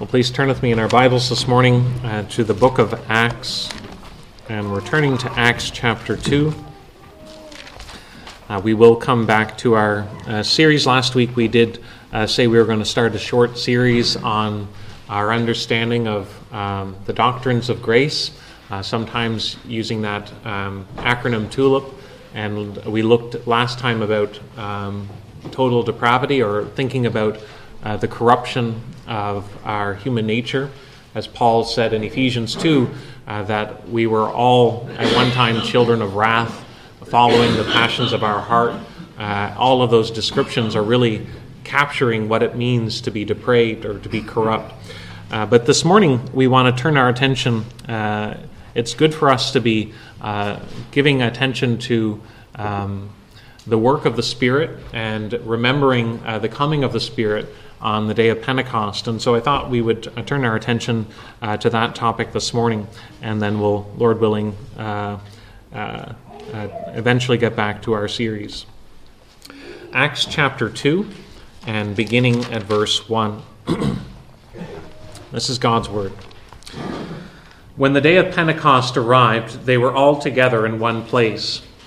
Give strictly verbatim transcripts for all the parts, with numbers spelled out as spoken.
Well, please turn with me in our Bibles this morning uh, to the book of Acts, and we're turning to Acts chapter two. Uh, we will come back to our uh, series. Last week we did uh, say we were going to start a short series on our understanding of um, the doctrines of grace, uh, sometimes using that um, acronym TULIP, and we looked last time about um, total depravity, or thinking about Uh, the corruption of our human nature. As Paul said in Ephesians two, uh, that we were all at one time children of wrath, following the passions of our heart. Uh, all of those descriptions are really capturing what it means to be depraved or to be corrupt. Uh, but this morning we want to turn our attention. Uh, it's good for us to be uh, giving attention to um, the work of the Spirit and remembering uh, the coming of the Spirit on the day of Pentecost. And so I thought we would uh, turn our attention uh, to that topic this morning, and then we'll, Lord willing, uh, uh, uh, eventually get back to our series. Acts chapter two, and beginning at verse one. This is God's word. When the day of Pentecost arrived, they were all together in one place.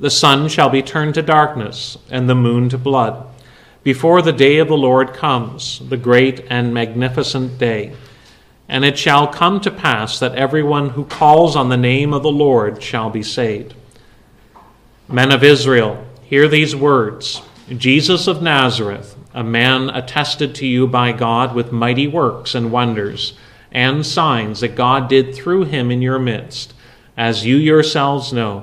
The sun shall be turned to darkness, and the moon to blood, before the day of the Lord comes, the great and magnificent day. And it shall come to pass that everyone who calls on the name of the Lord shall be saved. Men of Israel, hear these words. Jesus of Nazareth, a man attested to you by God with mighty works and wonders, and signs that God did through him in your midst, as you yourselves know.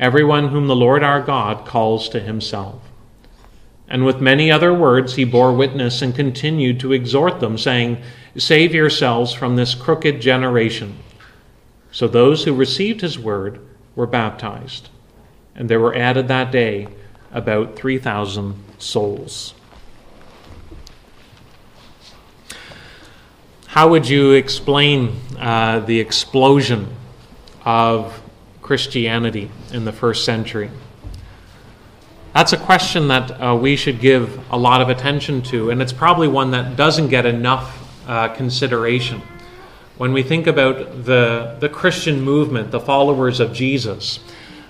everyone whom the Lord our God calls to himself." And with many other words he bore witness and continued to exhort them, saying, "Save yourselves from this crooked generation." So those who received his word were baptized, and there were added that day about three thousand souls. How would you explain uh, the explosion of Christianity in the first century? That's a question that uh, we should give a lot of attention to, and it's probably one that doesn't get enough uh, consideration. When we think about the, the Christian movement, the followers of Jesus,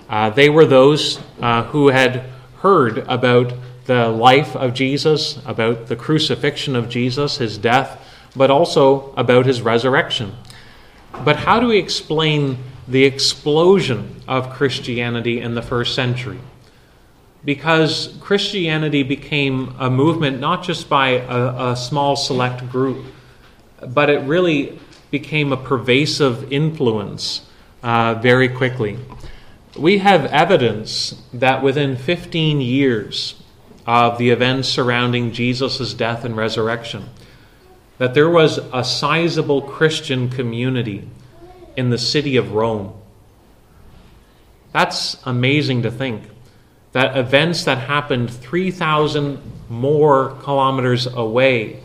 uh, they were those uh, who had heard about the life of Jesus, about the crucifixion of Jesus, his death, but also about his resurrection. But how do we explain the explosion of Christianity in the first century? Because Christianity became a movement not just by a, a small select group, but it really became a pervasive influence uh, very quickly. We have evidence that within fifteen years of the events surrounding Jesus' death and resurrection, that there was a sizable Christian community in the city of Rome. That's amazing to think, that events that happened three thousand more kilometers away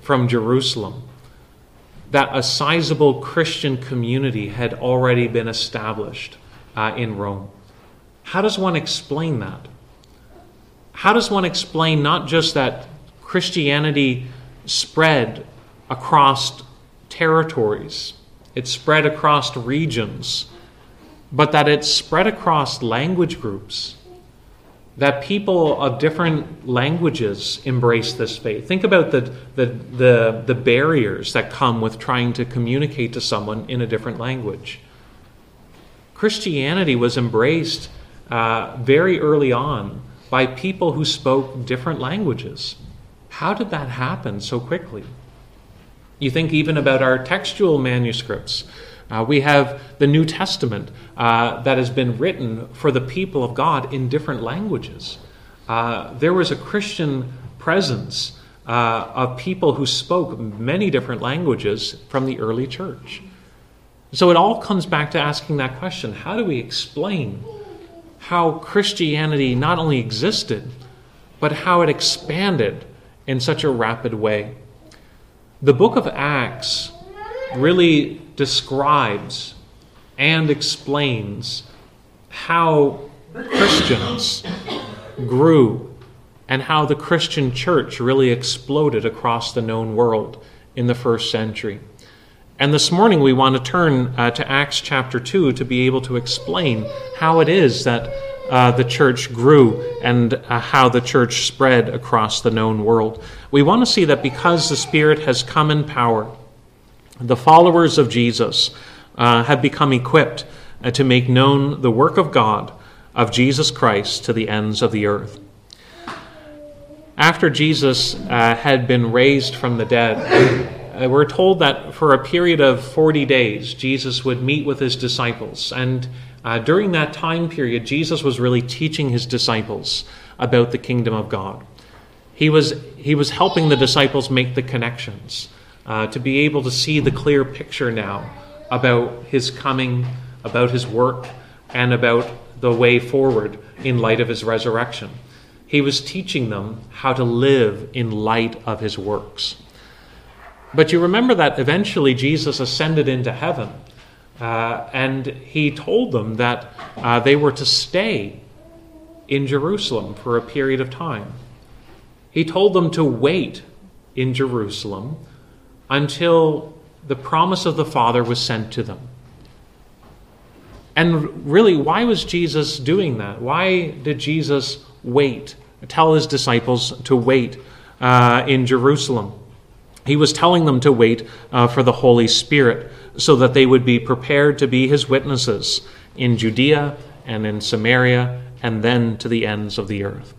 from Jerusalem, that a sizable Christian community had already been established uh, in Rome. How does one explain that? How does one explain not just that Christianity spread across territories, it spread across regions, but that it spread across language groups, that people of different languages embrace this faith? Think about the, the, the, the barriers that come with trying to communicate to someone in a different language. Christianity was embraced uh, very early on by people who spoke different languages. How did that happen so quickly? You think even about our textual manuscripts. Uh, we have the New Testament uh, that has been written for the people of God in different languages. Uh, there was a Christian presence uh, of people who spoke many different languages from the early church. So it all comes back to asking that question: how do we explain how Christianity not only existed, but how it expanded in such a rapid way? The book of Acts really describes and explains how Christians grew and how the Christian church really exploded across the known world in the first century. And this morning we want to turn uh, to Acts chapter two to be able to explain how it is that uh, the church grew and uh, how the church spread across the known world. We want to see that because the Spirit has come in power, the followers of Jesus uh, have become equipped uh, to make known the work of God, of Jesus Christ, to the ends of the earth. After Jesus uh, had been raised from the dead, uh, we're told that for a period of forty days, Jesus would meet with his disciples. And uh, during that time period, Jesus was really teaching his disciples about the kingdom of God. He was, he was helping the disciples make the connections, uh, to be able to see the clear picture now about his coming, about his work, and about the way forward in light of his resurrection. He was teaching them how to live in light of his works. But you remember that eventually Jesus ascended into heaven, uh, and he told them that uh, they were to stay in Jerusalem for a period of time. He told them to wait in Jerusalem until the promise of the Father was sent to them. And really, why was Jesus doing that? Why did Jesus wait, tell his disciples to wait uh, in Jerusalem? He was telling them to wait uh, for the Holy Spirit so that they would be prepared to be his witnesses in Judea and in Samaria and then to the ends of the earth.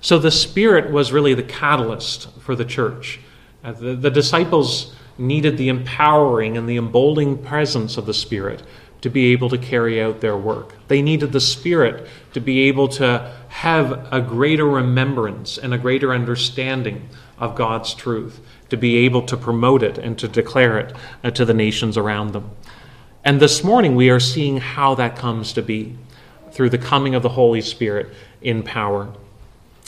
So the Spirit was really the catalyst for the church. Uh, the, the disciples needed the empowering and the emboldening presence of the Spirit to be able to carry out their work. They needed the Spirit to be able to have a greater remembrance and a greater understanding of God's truth, to be able to promote it and to declare it to the nations around them. And this morning we are seeing how that comes to be through the coming of the Holy Spirit in power.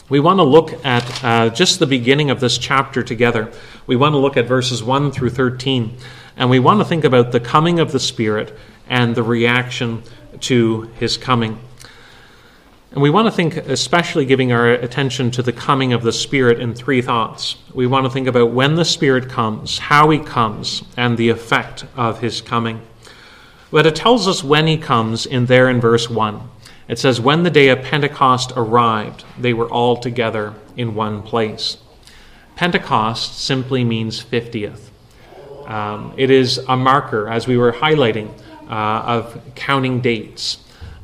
We want to look at uh, just the beginning of this chapter together. We want to look at verses one through thirteen, and we want to think about the coming of the Spirit and the reaction to his coming. And we want to think, especially giving our attention to the coming of the Spirit, in three thoughts. We want to think about when the Spirit comes, how he comes, and the effect of his coming. But it tells us when he comes in there in verse one. It says, when the day of Pentecost arrived, they were all together in one place. Pentecost simply means fiftieth. Um, it is a marker, as we were highlighting, Uh, of counting dates.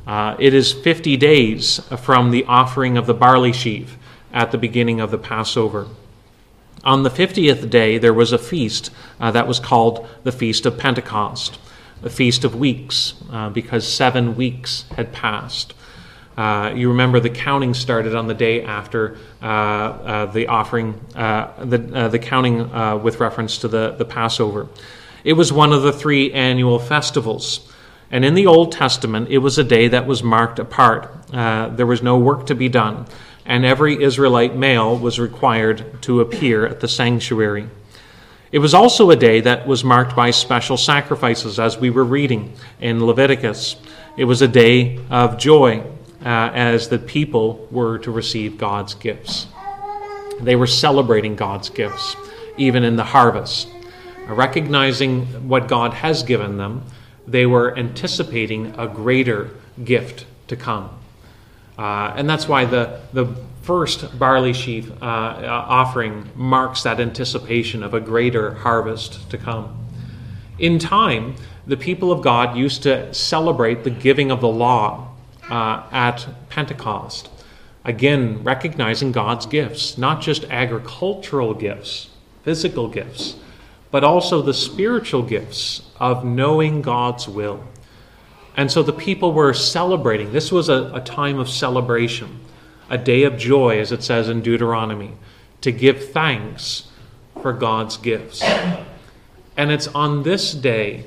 Uh, it is fifty days from the offering of the barley sheaf at the beginning of the Passover. On the fiftieth day, there was a feast uh, that was called the Feast of Pentecost, the Feast of Weeks, uh, because seven weeks had passed. Uh, you remember the counting started on the day after uh, uh, the offering, uh, the, uh, the counting uh, with reference to the, the Passover. It was one of the three annual festivals. And in the Old Testament, it was a day that was marked apart. Uh, there was no work to be done, and every Israelite male was required to appear at the sanctuary. It was also a day that was marked by special sacrifices, as we were reading in Leviticus. It was a day of joy, uh, as the people were to receive God's gifts. They were celebrating God's gifts, even in the harvest. Recognizing what God has given them, they were anticipating a greater gift to come. Uh, and that's why the, the first barley sheaf uh, offering marks that anticipation of a greater harvest to come. In time, the people of God used to celebrate the giving of the law uh, at Pentecost. Again, recognizing God's gifts, not just agricultural gifts, physical gifts, but also the spiritual gifts of knowing God's will. And so the people were celebrating. This was a, a time of celebration, a day of joy, as it says in Deuteronomy, to give thanks for God's gifts. And it's on this day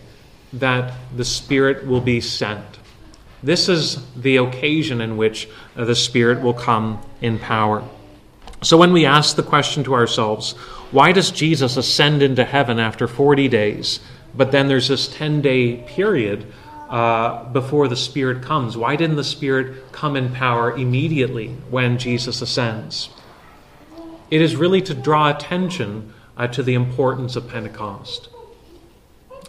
that the Spirit will be sent. This is the occasion in which the Spirit will come in power. So when we ask the question to ourselves, why does Jesus ascend into heaven after forty days, but then there's this ten-day period uh, before the Spirit comes? Why didn't the Spirit come in power immediately when Jesus ascends? It is really to draw attention uh, to the importance of Pentecost.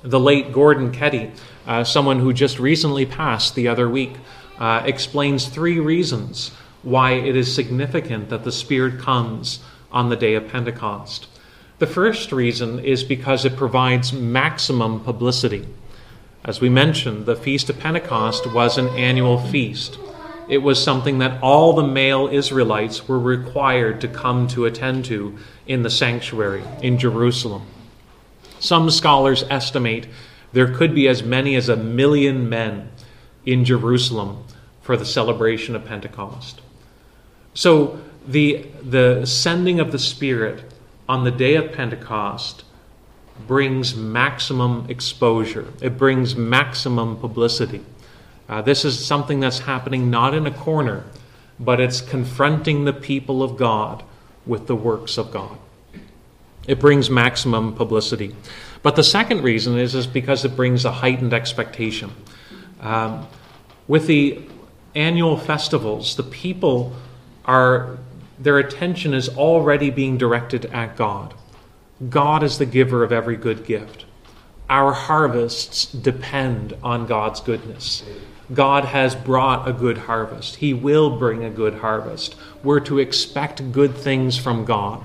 The late Gordon Keddie, uh, someone who just recently passed the other week, uh, explains three reasons why it is significant that the Spirit comes on the day of Pentecost. The first reason is because it provides maximum publicity. As we mentioned, the Feast of Pentecost was an annual feast. It was something that all the male Israelites were required to come to attend to in the sanctuary in Jerusalem. Some scholars estimate there could be as many as a million men in Jerusalem for the celebration of Pentecost. So the, the sending of the Spirit on the day of Pentecost brings maximum exposure. It brings maximum publicity. Uh, this is something that's happening not in a corner, but it's confronting the people of God with the works of God. It brings maximum publicity. But the second reason is, is because it brings a heightened expectation. Um, with the annual festivals, the people are, their attention is already being directed at God. God is the giver of every good gift. Our harvests depend on God's goodness. God has brought a good harvest. He will bring a good harvest. We're to expect good things from God.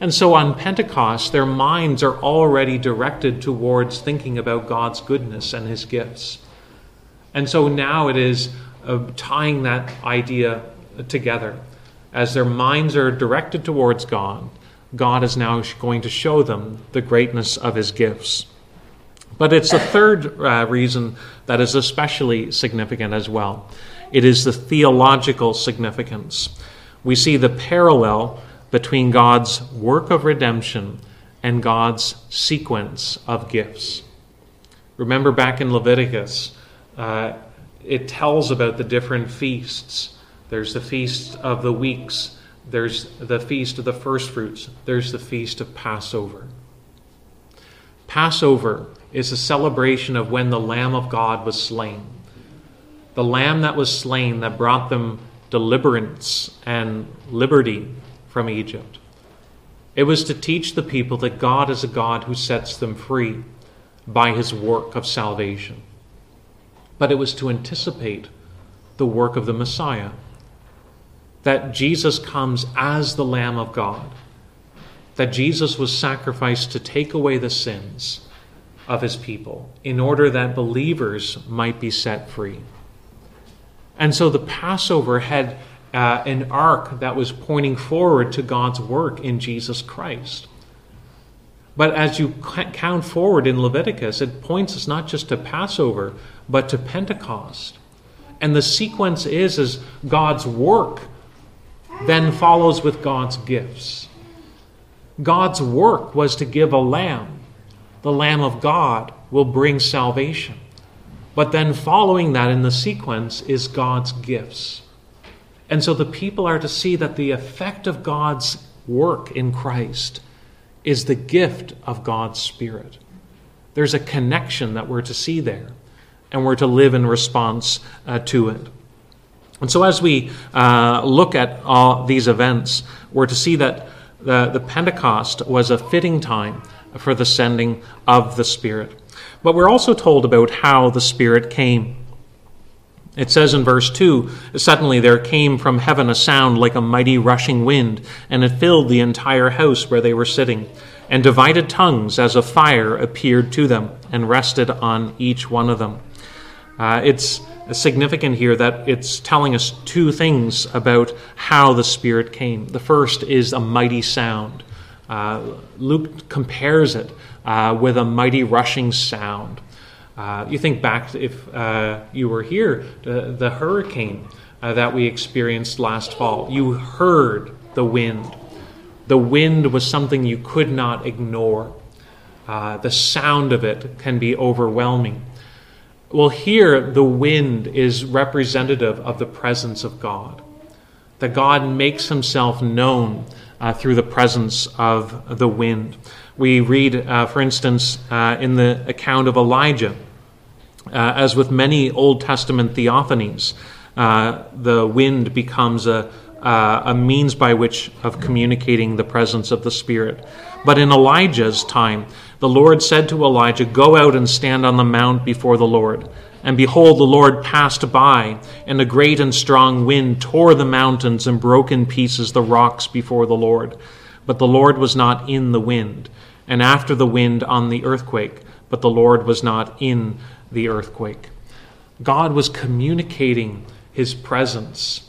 And so on Pentecost, their minds are already directed towards thinking about God's goodness and his gifts. And so now it is uh, tying that idea together. As their minds are directed towards God, God is now going to show them the greatness of his gifts. But it's a third uh, reason that is especially significant as well. It is the theological significance. We see the parallel between God's work of redemption and God's sequence of gifts. Remember back in Leviticus, uh, it tells about the different feasts. There's the Feast of the Weeks. There's the Feast of the First Fruits. There's the Feast of Passover. Passover is a celebration of when the Lamb of God was slain. The Lamb that was slain that brought them deliverance and liberty from Egypt. It was to teach the people that God is a God who sets them free by his work of salvation. But it was to anticipate the work of the Messiah, that Jesus comes as the Lamb of God, that Jesus was sacrificed to take away the sins of his people in order that believers might be set free. And so the Passover had uh, an arc that was pointing forward to God's work in Jesus Christ. But as you count forward in Leviticus, it points us not just to Passover, but to Pentecost. And the sequence is, is God's work then follows with God's gifts. God's work was to give a lamb. The Lamb of God will bring salvation. But then following that in the sequence is God's gifts. And so the people are to see that the effect of God's work in Christ is the gift of God's Spirit. There's a connection that we're to see there, and we're to live in response uh, to it. And so as we uh, look at all these events, we're to see that the, the Pentecost was a fitting time for the sending of the Spirit. But we're also told about how the Spirit came. It says in verse two, "Suddenly there came from heaven a sound like a mighty rushing wind, and it filled the entire house where they were sitting. And divided tongues as of fire appeared to them and rested on each one of them." Uh, it's significant here that it's telling us two things about how the Spirit came. The first is a mighty sound. Uh, Luke compares it uh, with a mighty rushing sound. Uh, you think back, if uh, you were here, the, the hurricane uh, that we experienced last fall. You heard the wind. The wind was something you could not ignore. Uh, the sound of it can be overwhelming. Well, here the wind is representative of the presence of God. That God makes himself known uh, through the presence of the wind. We read, uh, for instance, uh, in the account of Elijah, uh, as with many Old Testament theophanies, uh, the wind becomes a, uh, a means by which of communicating the presence of the Spirit. But in Elijah's time, the Lord said to Elijah, "Go out and stand on the mount before the Lord." And behold, the Lord passed by, and a great and strong wind tore the mountains and broke in pieces the rocks before the Lord. But the Lord was not in the wind, and after the wind on the earthquake, but the Lord was not in the earthquake. God was communicating his presence,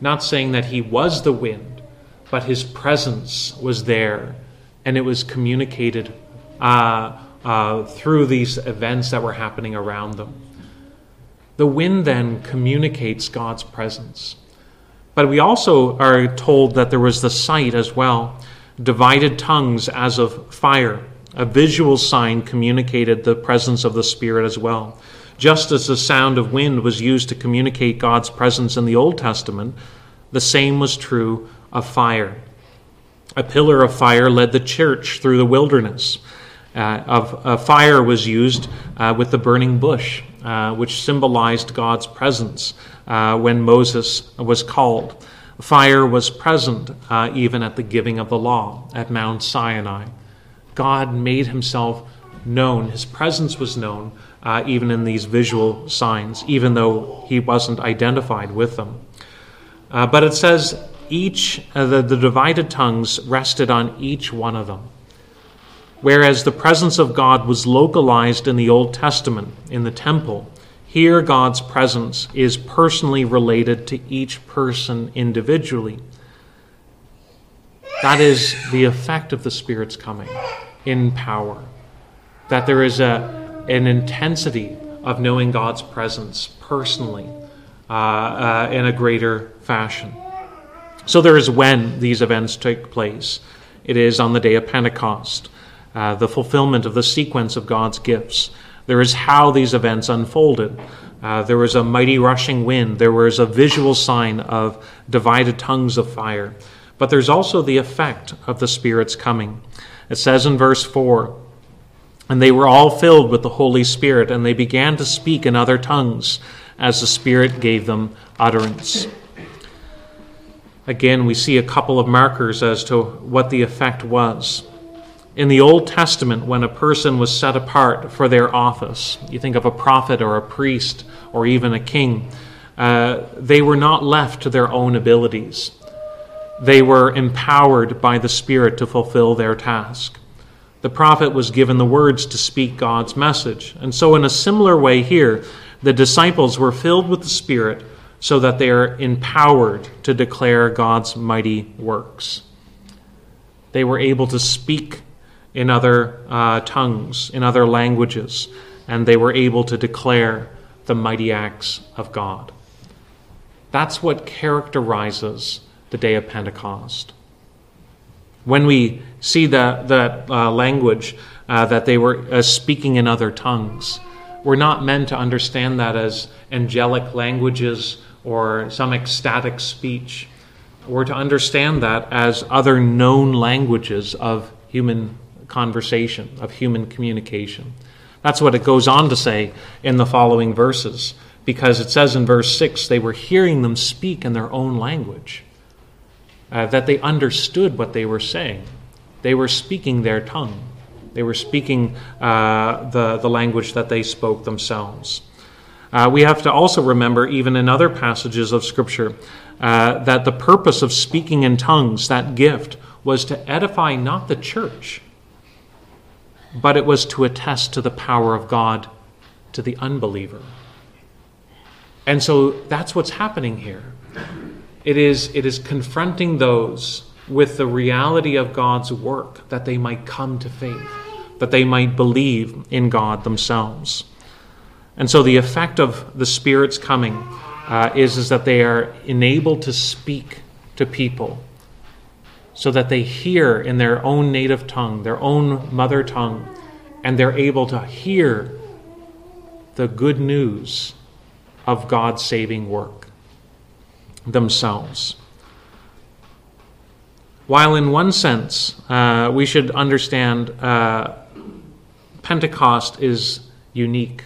not saying that he was the wind, but his presence was there, and it was communicated uh, uh, through these events that were happening around them. The wind then communicates God's presence. But we also are told that there was the sight as well, divided tongues as of fire. A visual sign communicated the presence of the Spirit as well. Just as the sound of wind was used to communicate God's presence in the Old Testament, the same was true of fire. A pillar of fire led the church through the wilderness. Uh, of, uh, fire was used uh, with the burning bush, uh, which symbolized God's presence uh, when Moses was called. Fire was present uh, even at the giving of the law at Mount Sinai. God made himself known. His presence was known uh, even in these visual signs, even though he wasn't identified with them. Uh, but it says each uh, the, the divided tongues rested on each one of them. Whereas the presence of God was localized in the Old Testament, in the temple, here God's presence is personally related to each person individually. That is the effect of the Spirit's coming in power. That there is a, an intensity of knowing God's presence personally uh, uh, in a greater fashion. So there is when these events take place. It is on the day of Pentecost, uh, the fulfillment of the sequence of God's gifts. There is how these events unfolded. Uh, there was a mighty rushing wind. There was a visual sign of divided tongues of fire. But there's also the effect of the Spirit's coming. It says in verse four, "And they were all filled with the Holy Spirit, and they began to speak in other tongues, as the Spirit gave them utterance." Again, we see a couple of markers as to what the effect was. In the Old Testament, when a person was set apart for their office, you think of a prophet or a priest or even a king, uh, they were not left to their own abilities. They were empowered by the Spirit to fulfill their task. The prophet was given the words to speak God's message. And so in a similar way here, the disciples were filled with the Spirit so that they are empowered to declare God's mighty works. They were able to speak in other uh, tongues, in other languages, and they were able to declare the mighty acts of God. That's what characterizes the day of Pentecost. When we see that, that uh, language uh, that they were uh, speaking in other tongues, we're not meant to understand that as angelic languages or some ecstatic speech. We're to understand that as other known languages of human conversation, of human communication. That's what it goes on to say in the following verses, because it says in verse six, they were hearing them speak in their own language. Uh, that they understood what they were saying. They were speaking their tongue. They were speaking uh, the, the language that they spoke themselves. Uh, we have to also remember, even in other passages of Scripture, uh, that the purpose of speaking in tongues, that gift, was to edify not the church, but it was to attest to the power of God to the unbeliever. And so that's what's happening here. It is, it is confronting those with the reality of God's work, that they might come to faith, that they might believe in God themselves. And so the effect of the Spirit's coming uh, is, is that they are enabled to speak to people so that they hear in their own native tongue, their own mother tongue, and they're able to hear the good news of God's saving work themselves. While in one sense uh, we should understand uh, Pentecost is unique.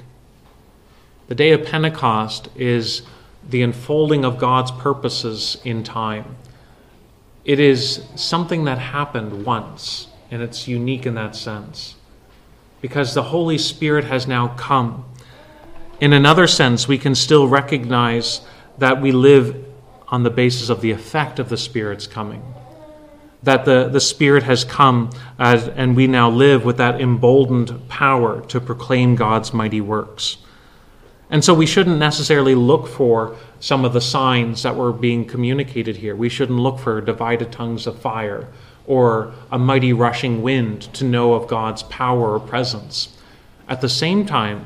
The day of Pentecost is the unfolding of God's purposes in time. It is something that happened once, and it's unique in that sense, because the Holy Spirit has now come. In another sense, we can still recognize that we live on the basis of the effect of the Spirit's coming, that the, the Spirit has come as, and we now live with that emboldened power to proclaim God's mighty works. And so we shouldn't necessarily look for some of the signs that were being communicated here. We shouldn't look for divided tongues of fire or a mighty rushing wind to know of God's power or presence. At the same time,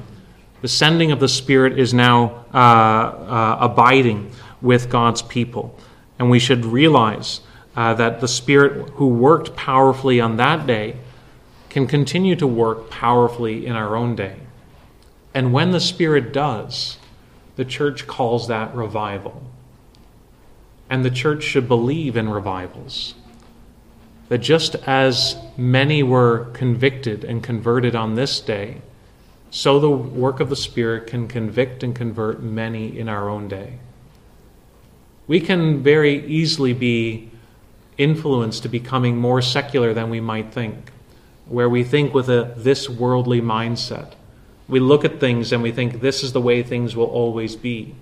the sending of the Spirit is now uh, uh, abiding with God's people. And we should realize uh, that the Spirit who worked powerfully on that day can continue to work powerfully in our own day. And when the Spirit does, the church calls that revival. And the church should believe in revivals. That just as many were convicted and converted on this day, so the work of the Spirit can convict and convert many in our own day. We can very easily be influenced to becoming more secular than we might think, where we think with a this worldly mindset. We look at things and we think this is the way things will always be.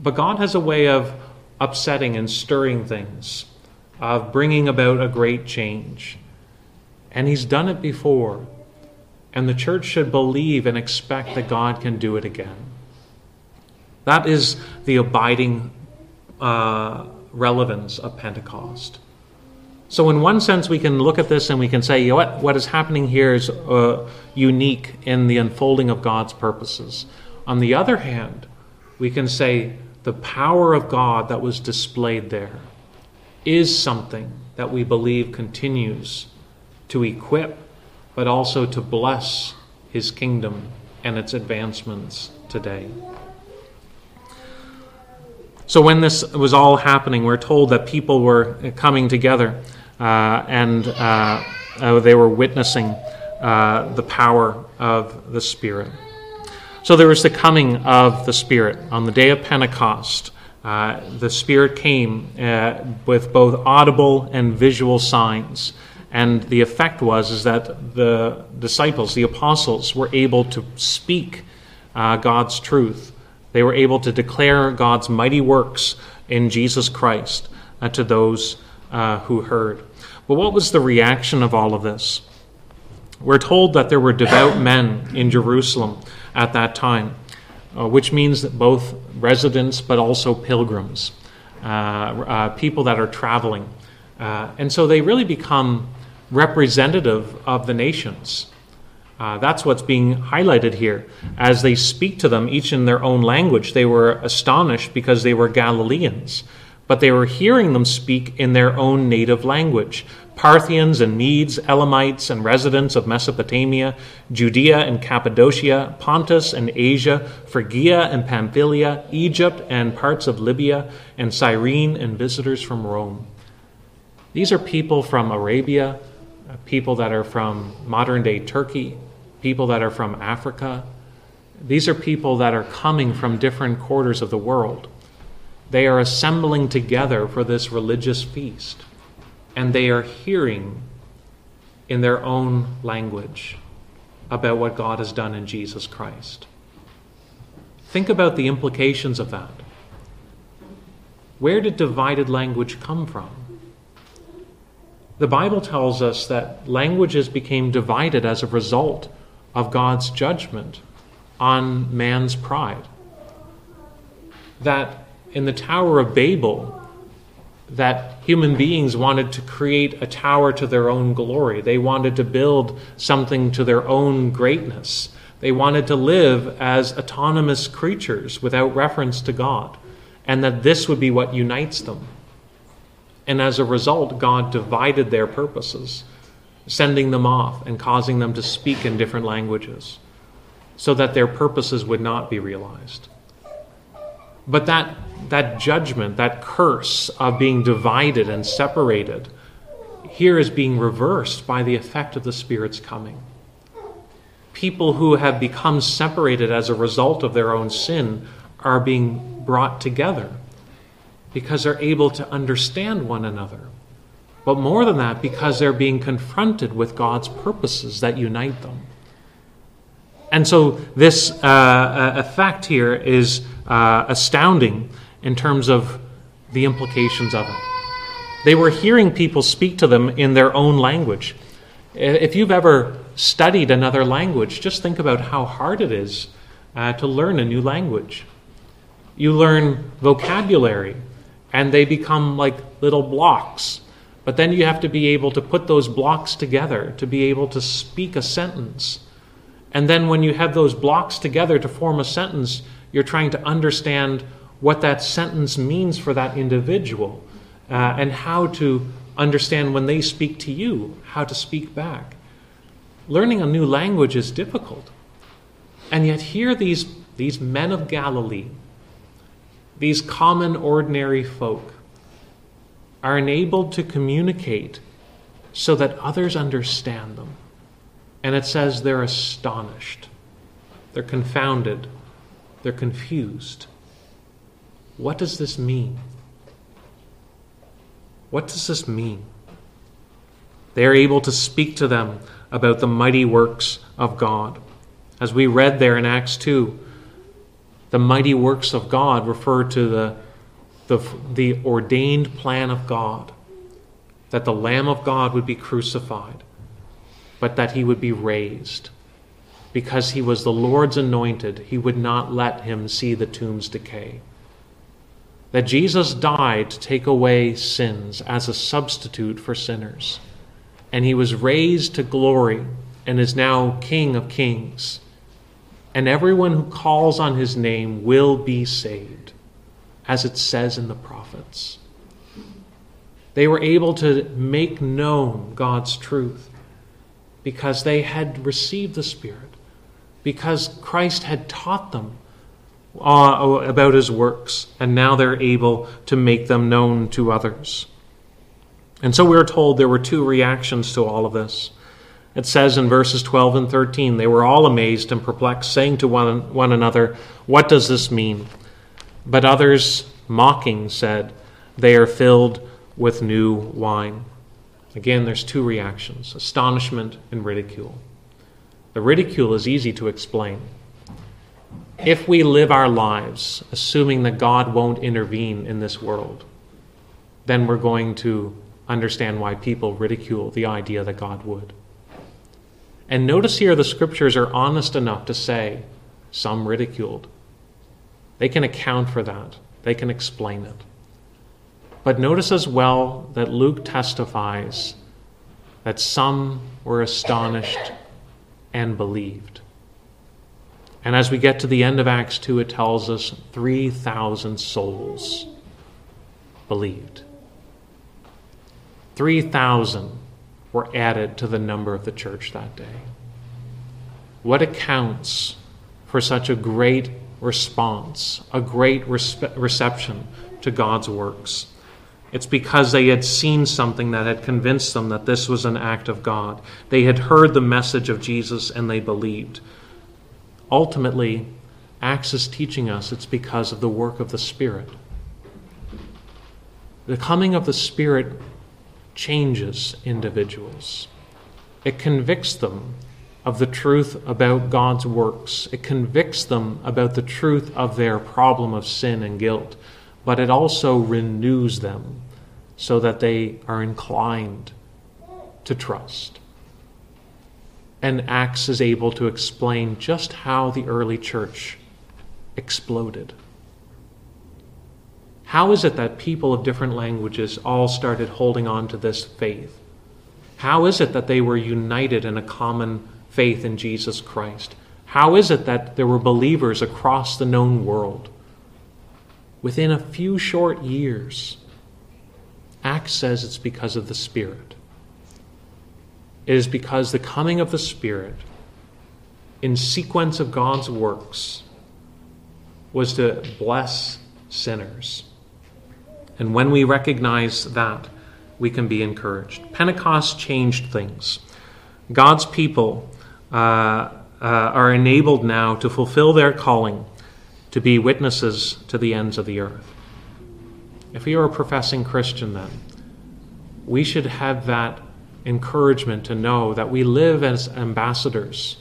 But God has a way of upsetting and stirring things, of bringing about a great change. And he's done it before. And the church should believe and expect that God can do it again. That is the abiding uh, relevance of Pentecost. So in one sense, we can look at this and we can say, you know what, what is happening here is uh, unique in the unfolding of God's purposes. On the other hand, we can say the power of God that was displayed there is something that we believe continues to equip, but also to bless his kingdom and its advancements today. So when this was all happening, we're told that people were coming together. Uh, and uh, uh, they were witnessing uh, the power of the Spirit. So there was the coming of the Spirit. On the day of Pentecost, uh, the Spirit came uh, with both audible and visual signs. And the effect was is that the disciples, the apostles, were able to speak uh, God's truth. They were able to declare God's mighty works in Jesus Christ uh, to those uh, who heard. But what was the reaction of all of this? We're told that there were devout men in Jerusalem at that time, uh, which means that both residents but also pilgrims, uh, uh, people that are traveling. Uh, and so they really become representative of the nations. Uh, that's what's being highlighted here. As they speak to them, each in their own language, they were astonished because they were Galileans. But they were hearing them speak in their own native language. Parthians and Medes, Elamites and residents of Mesopotamia, Judea and Cappadocia, Pontus and Asia, Phrygia and Pamphylia, Egypt and parts of Libya, and Cyrene and visitors from Rome. These are people from Arabia, people that are from modern-day Turkey, people that are from Africa. These are people that are coming from different quarters of the world. They are assembling together for this religious feast, and they are hearing in their own language about what God has done in Jesus Christ. Think about the implications of that. Where did divided language come from? The Bible tells us that languages became divided as a result of God's judgment on man's pride. That in the Tower of Babel, that human beings wanted to create a tower to their own glory. They wanted to build something to their own greatness. They wanted to live as autonomous creatures without reference to God, and that this would be what unites them. And as a result, God divided their purposes, sending them off and causing them to speak in different languages so that their purposes would not be realized. But that that judgment, that curse of being divided and separated, here is being reversed by the effect of the Spirit's coming. People who have become separated as a result of their own sin are being brought together because they're able to understand one another. But more than that, because they're being confronted with God's purposes that unite them. And so this uh, effect here is uh, astounding in terms of the implications of it. They were hearing people speak to them in their own language. If you've ever studied another language, just think about how hard it is uh, to learn a new language. You learn vocabulary, and they become like little blocks. But then you have to be able to put those blocks together to be able to speak a sentence. And then when you have those blocks together to form a sentence, you're trying to understand what that sentence means for that individual, uh, and how to understand when they speak to you, how to speak back. Learning a new language is difficult. And yet here these, these men of Galilee, these common, ordinary folk, are enabled to communicate so that others understand them. And it says they're astonished. They're confounded. They're confused. What does this mean? What does this mean? They are able to speak to them about the mighty works of God. As we read there in Acts two, the mighty works of God refer to the The, the ordained plan of God, that the Lamb of God would be crucified, but that he would be raised. Because he was the Lord's anointed, he would not let him see the tomb's decay. That Jesus died to take away sins as a substitute for sinners, and he was raised to glory and is now King of Kings. And everyone who calls on his name will be saved, as it says in the prophets. They were able to make known God's truth because they had received the Spirit, because Christ had taught them uh, about his works, and now they're able to make them known to others. And so we're told there were two reactions to all of this. It says in verses twelve and thirteen, they were all amazed and perplexed, saying to one, one another, "What does this mean?" But others, mocking, said, "They are filled with new wine." Again, there's two reactions, astonishment and ridicule. The ridicule is easy to explain. If we live our lives assuming that God won't intervene in this world, then we're going to understand why people ridicule the idea that God would. And notice here the scriptures are honest enough to say, some ridiculed. They can account for that. They can explain it. But notice as well that Luke testifies that some were astonished and believed. And as we get to the end of Acts two, it tells us three thousand souls believed. three thousand were added to the number of the church that day. What accounts for such a great response, a great respe- reception to God's works? It's because they had seen something that had convinced them that this was an act of God. They had heard the message of Jesus and they believed. Ultimately, Acts is teaching us it's because of the work of the Spirit. The coming of the Spirit changes individuals. It convicts them of the truth about God's works. It convicts them about the truth of their problem of sin and guilt, but it also renews them so that they are inclined to trust. And Acts is able to explain just how the early church exploded. How is it that people of different languages all started holding on to this faith? How is it that they were united in a common faith in Jesus Christ? How is it that there were believers across the known world? Within a few short years, Acts says it's because of the Spirit. It is because the coming of the Spirit in sequence of God's works was to bless sinners. And when we recognize that, we can be encouraged. Pentecost changed things. God's people Uh, uh, are enabled now to fulfill their calling to be witnesses to the ends of the earth. If we are a professing Christian, then, we should have that encouragement to know that we live as ambassadors.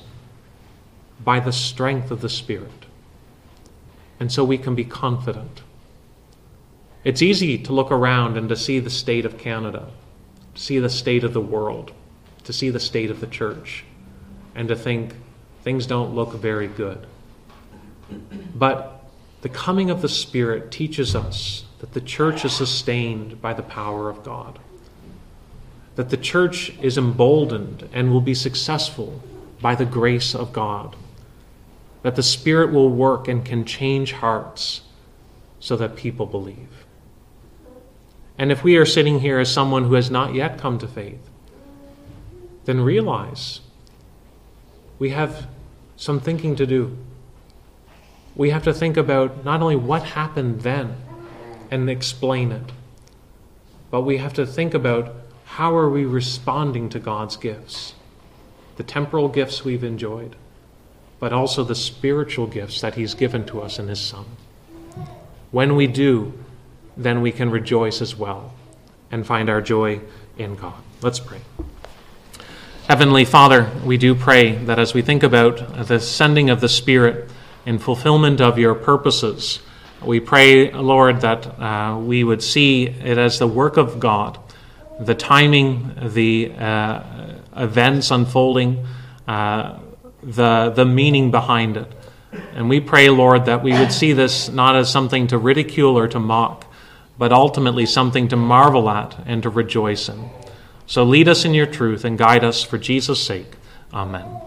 by the strength of the Spirit. And so we can be confident. It's easy to look around and to see the state of Canada, to see the state of the world, to see the state of the church, and to think things don't look very good. But the coming of the Spirit teaches us that the church is sustained by the power of God, that the church is emboldened and will be successful by the grace of God, that the Spirit will work and can change hearts so that people believe. And if we are sitting here as someone who has not yet come to faith, then realize we have some thinking to do. We have to think about not only what happened then and explain it, but we have to think about how are we responding to God's gifts, the temporal gifts we've enjoyed, but also the spiritual gifts that he's given to us in his Son. When we do, then we can rejoice as well and find our joy in God. Let's pray. Heavenly Father, we do pray that as we think about the sending of the Spirit in fulfillment of your purposes, we pray, Lord, that uh, we would see it as the work of God, the timing, the uh, events unfolding, uh, the the meaning behind it. And we pray, Lord, that we would see this not as something to ridicule or to mock, but ultimately something to marvel at and to rejoice in. So lead us in your truth and guide us for Jesus' sake. Amen.